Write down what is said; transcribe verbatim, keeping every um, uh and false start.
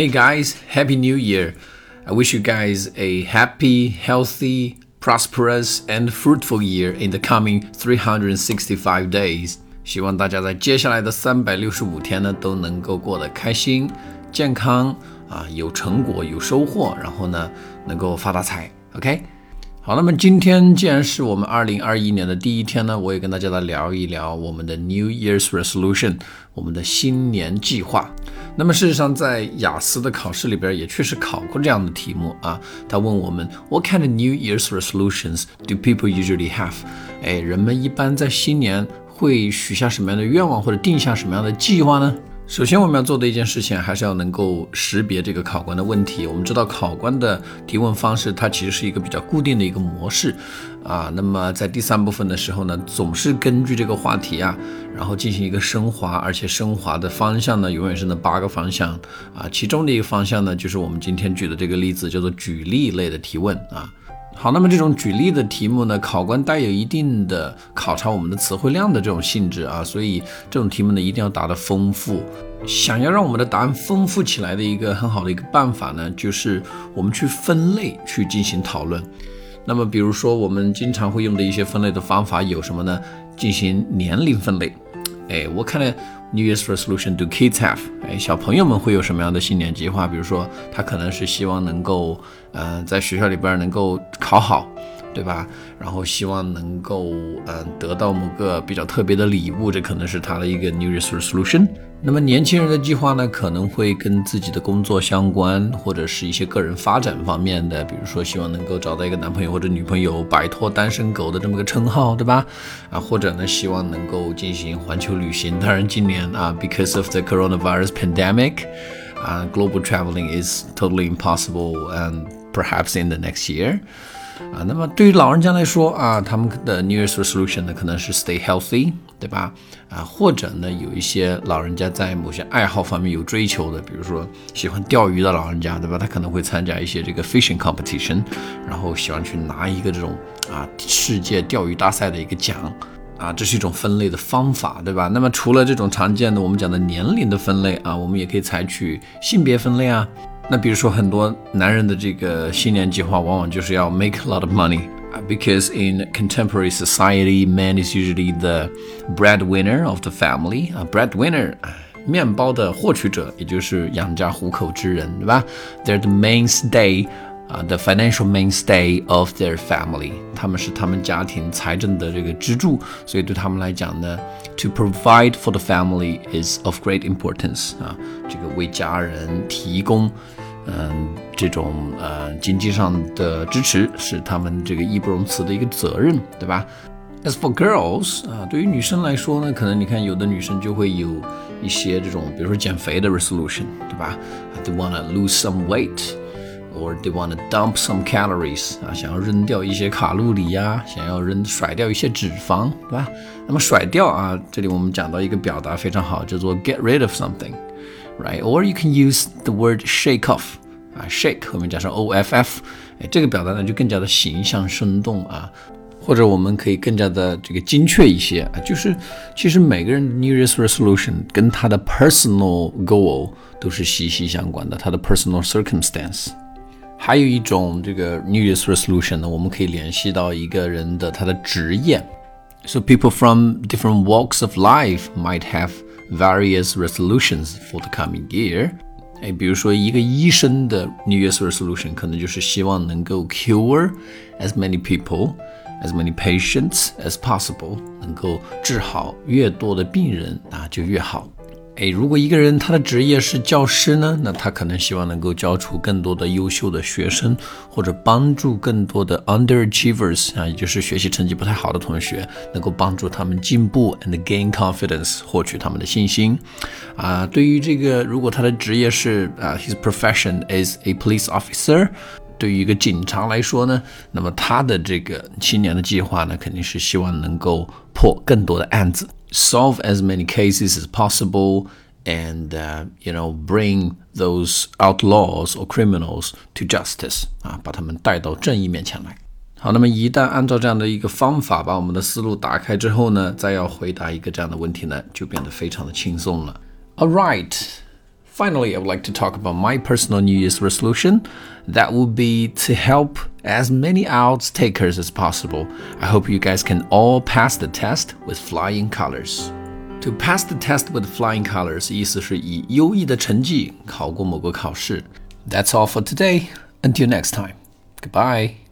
Hey guys, Happy New Year! I wish you guys a happy, healthy, prosperous and fruitful year in the coming three hundred sixty-five days. 希望大家在接下来的三百六十五天呢都能够过得开心、健康、啊、有成果、有收获，然后呢能够发大财。OK？ 好，那么今天既然是我们二零二一年的第一天呢，我也跟大家来聊一聊我们的 New Year's Resolution， 我们的新年计划。那么事实上在雅思的考试里边也确实考过这样的题目啊，他问我们 What kind of New Year's resolutions do people usually have？ 哎，人们一般在新年会许下什么样的愿望，或者定下什么样的计划呢？首先我们要做的一件事情还是要能够识别这个考官的问题。我们知道考官的提问方式它其实是一个比较固定的一个模式啊，那么在第三部分的时候呢，总是根据这个话题啊，然后进行一个升华，而且升华的方向呢永远是那八个方向啊，其中的一个方向呢就是我们今天举的这个例子，叫做举例类的提问啊。好，那么这种举例的题目呢，考官带有一定的考察我们的词汇量的这种性质啊，所以这种题目呢一定要答得丰富。想要让我们的答案丰富起来的一个很好的一个办法呢，就是我们去分类去进行讨论。那么比如说我们经常会用的一些分类的方法有什么呢？进行年龄分类。哎，我看了 New Year's Resolution do kids have？ 哎，小朋友们会有什么样的新年计划？比如说，他可能是希望能够，呃，在学校里边能够考好，对吧？然后希望能够，呃，得到某个比较特别的礼物，这可能是他的一个 New Year's Resolution。那么年轻人的计划呢，可能会跟自己的工作相关，或者是一些个人发展方面的，比如说希望能够找到一个男朋友或者女朋友，摆脱单身狗的这么个称号，对吧？啊，或者呢，希望能够进行环球旅行。当然，今年啊 ，because of the coronavirus pandemic， 啊 ，global traveling is totally impossible and perhaps in the next year。啊，那么对于老人家来说啊，他们的 New Year's Resolution 呢，可能是 stay healthy， 对吧？啊，或者呢，有一些老人家在某些爱好方面有追求的，比如说喜欢钓鱼的老人家，对吧？他可能会参加一些这个 fishing competition， 然后喜欢去拿一个这种啊世界钓鱼大赛的一个奖。啊，这是一种分类的方法，对吧？那么除了这种常见的我们讲的年龄的分类啊，我们也可以采取性别分类啊。那比如说很多男人的这个新年计划往往就是要 make a lot of money because in contemporary society man is usually the breadwinner of the family. A breadwinner, 面包的获取者，也就是养家糊口之人，对吧？ They're the mainstay, uh, the financial mainstay of their family. 他们是他们家庭财政的这个支柱，所以对他们来讲呢 to provide for the family is of great importance. 啊，这个为家人提供嗯，这种呃经济上的支持是他们这个义不容辞的一个责任，对吧？ As for girls， 啊，对于女生来说呢，可能你看有的女生就会有一些这种，比如说减肥的 resolution， 对吧？ They wanna lose some weight or they wanna dump some calories， 啊，想要扔掉一些卡路里呀，想要扔甩掉一些脂肪，对吧？那么甩掉啊，这里我们讲到一个表达非常好，叫做 get rid of something。Right? Or you can use the word shake off、啊、shake 后面加上 off、哎、这个表达呢就更加的形象生动啊，或者我们可以更加的这个精确一些、啊、就是其实每个人的 New Year's Resolution 跟他的 personal goal 都是息息相关的，他的 personal circumstance。 还有一种这个 New Year's Resolution 呢，我们可以联系到一个人的他的职业。 So people from different walks of life might have various resolutions for the coming year. 哎，比如说一个医生的 New Year's Resolution 可能就是希望能够 cure as many people, as many patients as possible， 能够治好越多的病人啊就越好。哎，如果一个人他的职业是教师呢，那他可能希望能够教出更多的优秀的学生，或者帮助更多的 underachievers 啊，也就是学习成绩不太好的同学，能够帮助他们进步 and gain confidence， 获取他们的信心。啊，对于这个，如果他的职业是啊 his profession is a police officer， 对于一个警察来说呢，那么他的这个新年的计划呢，肯定是希望能够破更多的案子。Solve as many cases as possible and uh, you know, bring those outlaws or criminals to justice 啊，把他们带到正义面前来。好，那么一旦按照这样的一个方法把我们的思路打开之后呢，再要回答一个这样的问题呢，就变得非常的轻松了。All right Finally, I would like to talk about my personal New Year's resolution. That would be to help as many odds takers as possible. I hope you guys can all pass the test with flying colors. To pass the test with flying colors 意思是以优异的成绩考过某个考试。That's all for today. Until next time. Goodbye.